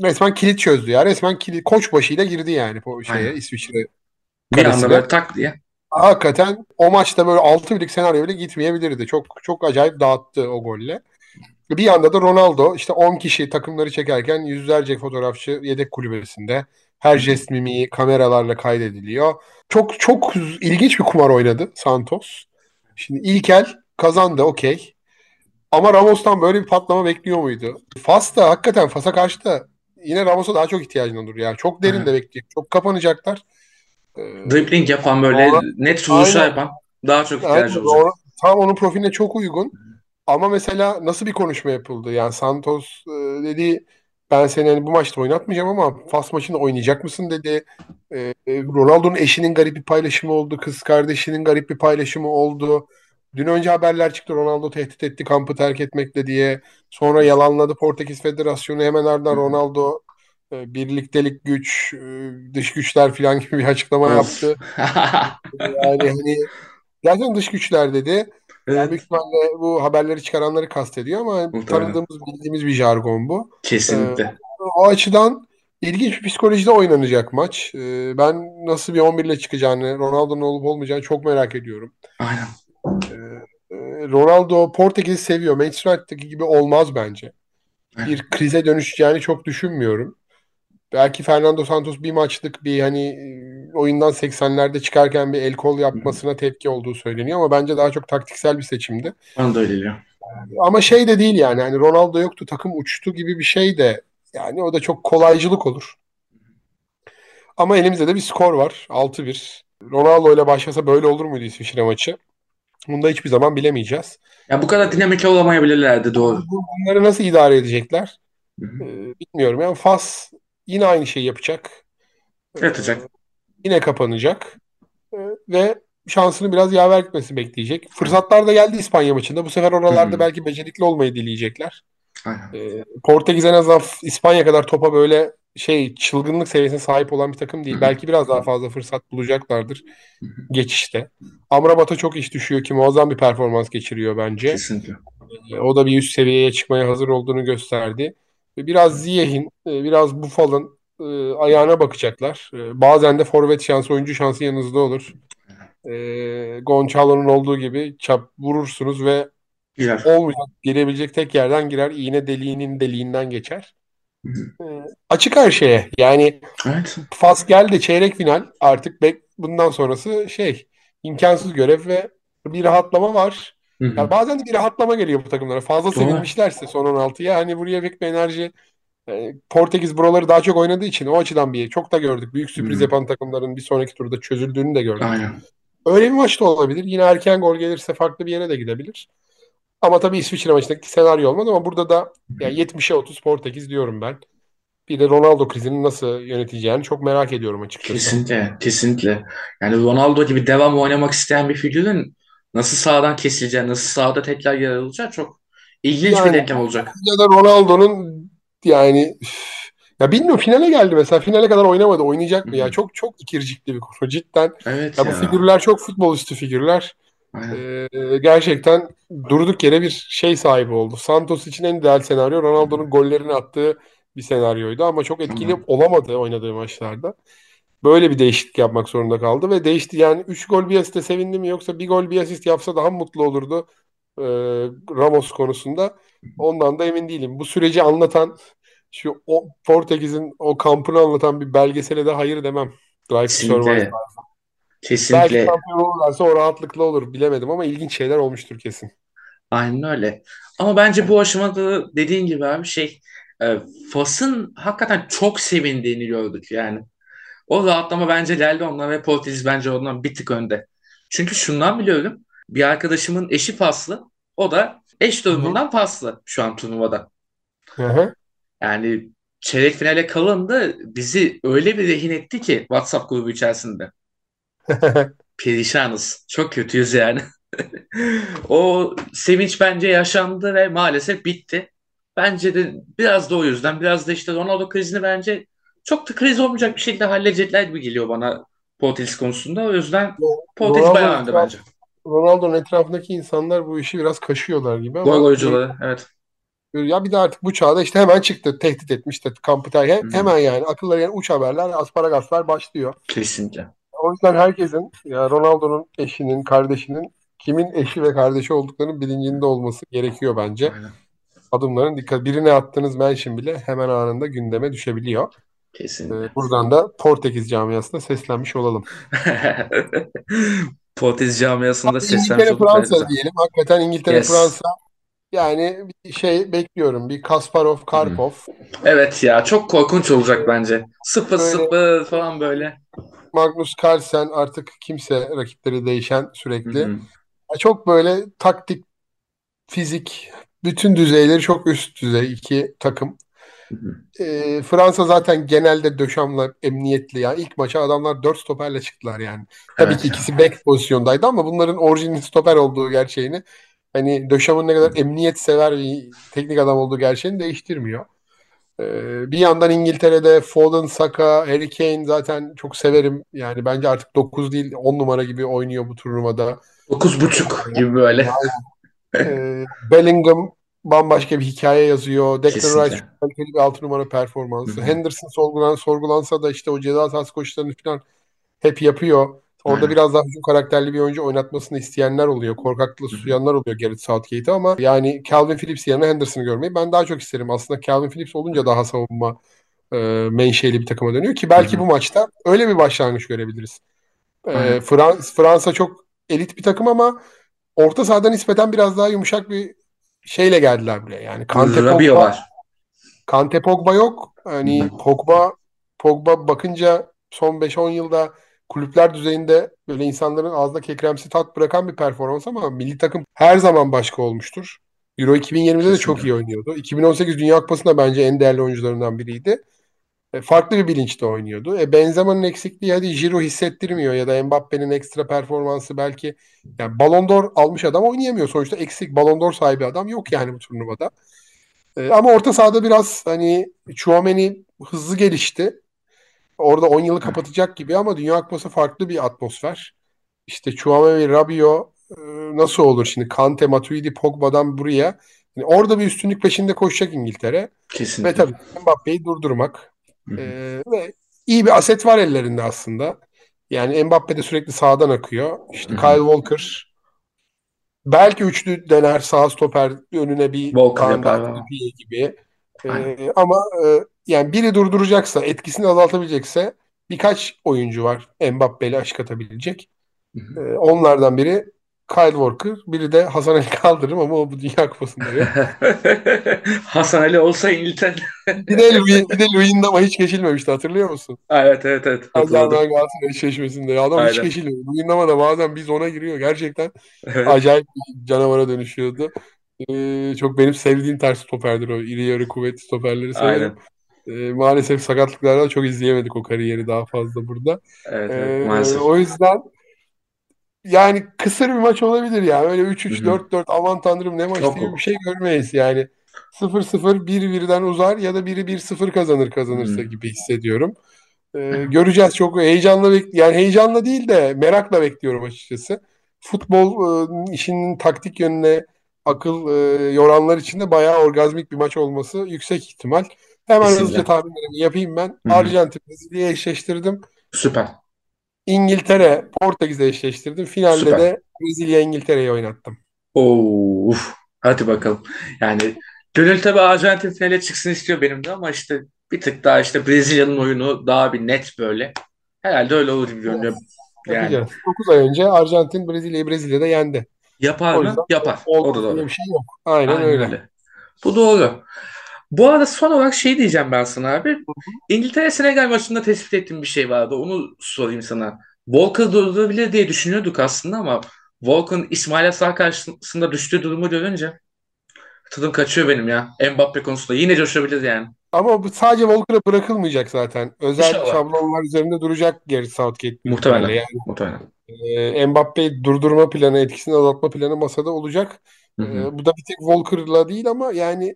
resmen kilit çözdü ya. Resmen kilit. Koç başıyla girdi yani bu şeye İsviçre. Bir anda böyle tak diye. Hakikaten o maçta böyle 6-1'lik senaryo bile gitmeyebilirdi. Çok çok acayip dağıttı o golle. Bir yanda da Ronaldo işte 10 kişi takımları çekerken yüzlerce fotoğrafçı yedek kulübesinde. Her jest mimiği kameralarla kaydediliyor. Çok çok ilginç bir kumar oynadı Santos. Şimdi ilk el kazandı okey. Ama Ramos'tan böyle bir patlama bekliyor muydu? Fas da hakikaten Fas'a karşı da yine Ramos'a daha çok ihtiyacın olur. Yani çok derin de bekliyor. Çok kapanacaklar. Dribbling yapan böyle net vuruşlar yapan daha çok ihtiyacı olacak. Doğru. Tam onun profiline çok uygun. Ama mesela nasıl bir konuşma yapıldı? Yani Santos dedi ben seni hani bu maçta oynatmayacağım ama Fas maçında oynayacak mısın dedi. Ronaldo'nun eşinin garip bir paylaşımı oldu. Kız kardeşinin garip bir paylaşımı oldu. Dün önce haberler çıktı. Ronaldo tehdit etti kampı terk etmekle diye. Sonra yalanladı Portekiz Federasyonu. Hemen ardından Ronaldo birliktelik güç, dış güçler falan gibi bir açıklama yaptı. Yani hani gerçekten dış güçler dedi. Evet. Yani büyük ihtimalle bu haberleri çıkaranları kastediyor ama tanıdığımız, bildiğimiz bir jargon bu. Kesinlikle. O açıdan ilginç bir psikolojide oynanacak maç. Ben nasıl bir 11 ile çıkacağını, Ronaldo'nun olup olmayacağını çok merak ediyorum. Aynen. Ronaldo Portekiz'i seviyor. Manchester United'daki gibi olmaz bence. Aynen. Bir krize dönüşeceğini çok düşünmüyorum. Belki Fernando Santos bir maçlık bir hani oyundan 80'lerde çıkarken bir el kol yapmasına tepki olduğu söyleniyor ama bence daha çok taktiksel bir seçimdi. Ben de öyle diyorum. Ama şey de değil yani hani Ronaldo yoktu takım uçtu gibi bir şey de yani o da çok kolaycılık olur. Ama elimizde de bir skor var. 6-1. Ronaldo ile başlasa böyle olur muydu İsviçre maçı? Bunu da hiçbir zaman bilemeyeceğiz. Ya bu kadar dinamik olamayabilirlerdi doğru. Bunları nasıl idare edecekler? Bilmiyorum. Yani Fas yine aynı şeyi yapacak. Yatacak. Yine kapanacak. Ve şansını biraz yaver gitmesi bekleyecek. Fırsatlar da geldi İspanya maçında. Bu sefer oralarda belki becerikli olmayı dileyecekler. Portekiz en azından İspanya kadar topa böyle çılgınlık seviyesine sahip olan bir takım değil. Belki biraz daha fazla fırsat bulacaklardır geçişte. Amrabat'a çok iş düşüyor ki muazzam bir performans geçiriyor bence. Kesinlikle. O da bir üst seviyeye çıkmaya hazır olduğunu gösterdi. Biraz Ziyech'in, biraz Buffal'ın ayağına bakacaklar. Bazen de forvet şansı, oyuncu şansı yanınızda olur. Gonçalo'nun olduğu gibi çap vurursunuz ve girer. Olmayacak, girebilecek tek yerden girer. İğne deliğinin deliğinden geçer. Açık her şeye. Yani evet. Fas geldi, çeyrek final artık. Bundan sonrası imkansız görev ve bir rahatlama var. Yani bazen de bir rahatlama geliyor bu takımlara. Fazla sevinmişlerse son 16'ya. Hani buraya pek bir enerji, Portekiz buraları daha çok oynadığı için o açıdan bir çok da gördük. Büyük sürpriz yapan takımların bir sonraki turda çözüldüğünü de gördük. Aynen. Öyle bir maç da olabilir. Yine erken gol gelirse farklı bir yere de gidebilir. Ama tabii İsviçre maçındaki senaryo olmadı ama burada da yani 70'e 30 Portekiz diyorum ben. Bir de Ronaldo krizini nasıl yöneteceğini çok merak ediyorum açıkçası. Kesinlikle. Yani Ronaldo gibi devam oynamak isteyen bir figürün nasıl sahadan kesileceği, nasıl sahada tekrar yer alacağı çok ilginç bir denklem olacak. Ya da Ronaldo'nun bilmiyorum, finale geldi mesela. Finale kadar oynamadı. Oynayacak mı ya? Çok çok ikircikli bir konu cidden. Evet ya. Bu figürler çok futbol üstü figürler. Gerçekten durduk yere bir sahibi oldu. Santos için en ideal senaryo Ronaldo'nun gollerini attığı bir senaryoydu ama çok etkili olamadı oynadığı maçlarda. Böyle bir değişiklik yapmak zorunda kaldı ve değişti. Yani 3 gol bir asiste sevindi mi, yoksa bir gol bir asist yapsa daha mutlu olurdu Ramos konusunda. Ondan da emin değilim. Bu süreci anlatan Portekiz'in o kampını anlatan bir belgesele de hayır demem. Drive to Survive. Kesinlikle. Belki kampiyon olurlarsa o rahatlıkla olur, bilemedim ama ilginç şeyler olmuştur kesin. Aynen öyle. Ama bence bu aşamada dediğin gibi abi Fas'ın hakikaten çok sevindiğini gördük yani. O rahatlama bence geldi ondan ve Portekiz bence ondan bir tık önde. Çünkü şundan biliyorum, bir arkadaşımın eşi Faslı, o da eş durumundan Faslı şu an turnuvada. Yani çeyrek finale kalındı, bizi öyle bir rehin etti ki WhatsApp grubu içerisinde. Perişanız. Çok kötüyüz yani. O sevinç bence yaşandı ve maalesef bitti. Bence de biraz da o yüzden, biraz da Ronaldo krizini bence çok da kriz olmayacak bir şekilde halledecekler gibi geliyor bana Portekiz konusunda. O yüzden Portekiz bayağı önde bence. Ronaldo'nun etrafındaki insanlar bu işi biraz kaşıyorlar gibi. Gol oyuncuları evet. Ya bir de artık bu çağda hemen çıktı, tehdit etmişti kampı hemen yani akıllara uç haberler, asparagaslar başlıyor. Kesinlikle. O yüzden herkesin, ya Ronaldo'nun eşinin, kardeşinin, kimin eşi ve kardeşi olduklarının bilincinde olması gerekiyor bence. Aynen. Adımların dikkat. Birine attığınız mention bile hemen anında gündeme düşebiliyor. Kesinlikle. Buradan da Portekiz camiasına seslenmiş olalım. Portekiz camiasında seslenmiş olalım. İngiltere-Fransa diyelim. Hakikaten İngiltere-Fransa. Yani bir bekliyorum. Bir Kasparov-Karpov. Evet ya, çok korkunç olacak bence. 0-0 falan böyle. Magnus Carlsen artık kimse, rakipleri değişen sürekli. Çok böyle taktik, fizik, bütün düzeyleri çok üst düzey iki takım. Fransa zaten genelde Döşam'la emniyetli. Yani ilk maça adamlar 4 stoperle çıktılar yani. Tabii ki ikisi bek pozisyondaydı ama bunların orijinal stoper olduğu gerçeğini, hani Döşam'ın ne kadar emniyet sever bir teknik adam olduğu gerçeğini değiştirmiyor. Bir yandan İngiltere'de Foden, Saka, Harry Kane zaten çok severim. Yani bence artık 9 değil 10 numara gibi oynuyor bu turnuvada. 9.5 gibi böyle. Bellingham bambaşka bir hikaye yazıyor. Declan Rice kaliteli bir 6 numara performansı. Henderson sorgulansa da o ceza sahası koşularını falan hep yapıyor. Orada biraz daha hücum karakterli bir oyuncu oynatmasını isteyenler oluyor. Korkaklığı suyanlar oluyor Gareth Southgate'e ama yani Calvin Phillips yerine Henderson'ı görmeyi ben daha çok isterim. Aslında Calvin Phillips olunca daha savunma menşeli bir takıma dönüyor ki belki bu maçta öyle bir başlangıç görebiliriz. Fransa çok elit bir takım ama orta sahadan nispeten biraz daha yumuşak bir şeyle geldiler bile. Yani Kante Pogba yok. Hani Pogba bakınca son 5-10 yılda kulüpler düzeyinde böyle insanların ağzına kekremsi tat bırakan bir performans ama milli takım her zaman başka olmuştur. Euro 2020'de de çok iyi oynuyordu. 2018 Dünya Kupası'nda bence en değerli oyuncularından biriydi. Farklı bir bilinçte oynuyordu. Benzema'nın eksikliği Giroud hissettirmiyor ya da Mbappe'nin ekstra performansı belki. Yani Ballon d'Or almış adam oynayamıyor sonuçta. Eksik Ballon d'Or sahibi adam yok yani bu turnuvada. Ama orta sahada biraz Tchouaméni hızlı gelişti. Orada 10 yılı kapatacak gibi ama Dünya Kupası farklı bir atmosfer. Tchouaméni, Rabiot, nasıl olur şimdi? Kante, Matuidi, Pogba'dan buraya. Yani orada bir üstünlük peşinde koşacak İngiltere. Kesinlikle. Ve tabii Mbappe'yi durdurmak. Ve iyi bir aset var ellerinde aslında. Yani Mbappe de sürekli sağdan akıyor. İşte Kyle Walker belki üçlü dener, sağ stoper önüne bir Kante gibi. Ama yani biri durduracaksa, etkisini azaltabilecekse birkaç oyuncu var Mbappe'yle aşk atabilecek. Onlardan biri Kyle Walker, biri de Hasan Ali Kaldırım ama o bu Dünya Kupası'nda. Hasan Ali olsa İngiltere. Bir de Louis'in ama hiç geçilmemişti, hatırlıyor musun? Evet. Galatasaray eşleşmesinde adam hiç geçilmiyor. Louis'in ama da bazen biz ona giriyor. Gerçekten acayip bir canavara dönüşüyordu. Çok benim sevdiğim tarz stoperdir o. İri yarı kuvvetli stoperleri severim. Maalesef sakatlıklardan çok izleyemedik o kariyeri daha fazla burada. Evet, o yüzden yani kısır bir maç olabilir ya. Öyle 3-3, 4-4 aman tanrım ne maç diye bir şey görmeyiz yani. 0-0, 1-1'den uzar ya da biri 1-0 kazanırsa gibi hissediyorum. Göreceğiz, çok heyecanla yani heyecanla değil de merakla bekliyorum açıkçası. Futbol işinin taktik yönüne akıl yoranlar için de bayağı orgazmik bir maç olması yüksek ihtimal. Hemen hızlıca tahminlerimi yapayım ben. Arjantin diye eşleştirdim. Süper. İngiltere, Portekiz'le eşleştirdim. Finalde de Brezilya, İngiltere'yi oynattım. Hadi bakalım. Yani gönül tabii Arjantin finale çıksın istiyor benim de ama işte bir tık daha işte Brezilya'nın oyunu daha bir net böyle. Herhalde öyle olur gibi görünüyor. Evet. Yani. 9 ay önce Arjantin Brezilya'yı Brezilya'da yendi. Yapar mı? Yapar. O da doğru. Bir şey yok. Aynen öyle. Bu doğru. Bu arada son olarak şey diyeceğim ben sana abi. İngiltere Senegal maçında tespit ettiğim bir şey vardı. Onu sorayım sana. Walker durdurabilir diye düşünüyorduk aslında ama Walker'ın İsmail Aslan karşısında düştüğü durumu görünce tadım kaçıyor benim ya. Mbappe konusunda yine coşabilir yani. Ama bu sadece Walker'a bırakılmayacak zaten. Özel şablonlar üzerinde duracak Gareth Southgate. Muhtemelen. Yani. Mbappe'yi durdurma planı, etkisini azaltma planı masada olacak. Bu da bir tek Walker'la değil ama yani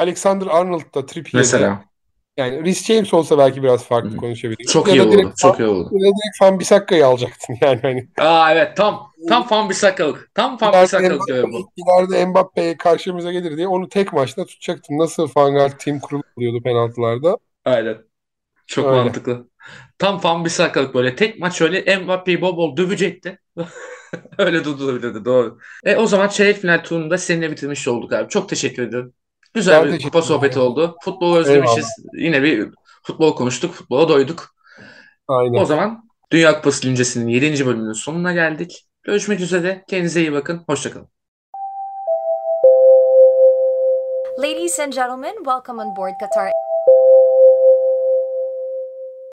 Alexander-Arnold da, Trippier'de. Mesela. Yani Rhys James olsa belki biraz farklı konuşabiliriz. Çok iyi oldu. Ya da direkt Wan-Bissaka'yı alacaktın yani. Hani. Evet tam Wan-Bissaka'lık. Tam Wan-Bissaka'lık diyor bu. İleride Mbappe karşımıza gelir diye onu tek maçta tutacaktım. Nasıl Van Gaal team kuruluyordu penaltılarda. Aynen. Çok mantıklı. Tam Wan-Bissaka'lık böyle. Tek maç öyle Mbappe'yi bol dövecekti. Öyle durdurabilirdi, doğru. O zaman çeyrek final turunda seninle bitirmiş olduk abi. Çok teşekkür ederim. Güzel bir kupa sohbeti oldu. Futbolu özlemişiz. Eyvallah. Yine bir futbol konuştuk. Futbola doyduk. Aynen. O zaman Dünya Kupası Güncesi'nin 7. bölümünün sonuna geldik. Görüşmek üzere. Kendinize iyi bakın. Hoşçakalın. Ladies and gentlemen, welcome on board Qatar.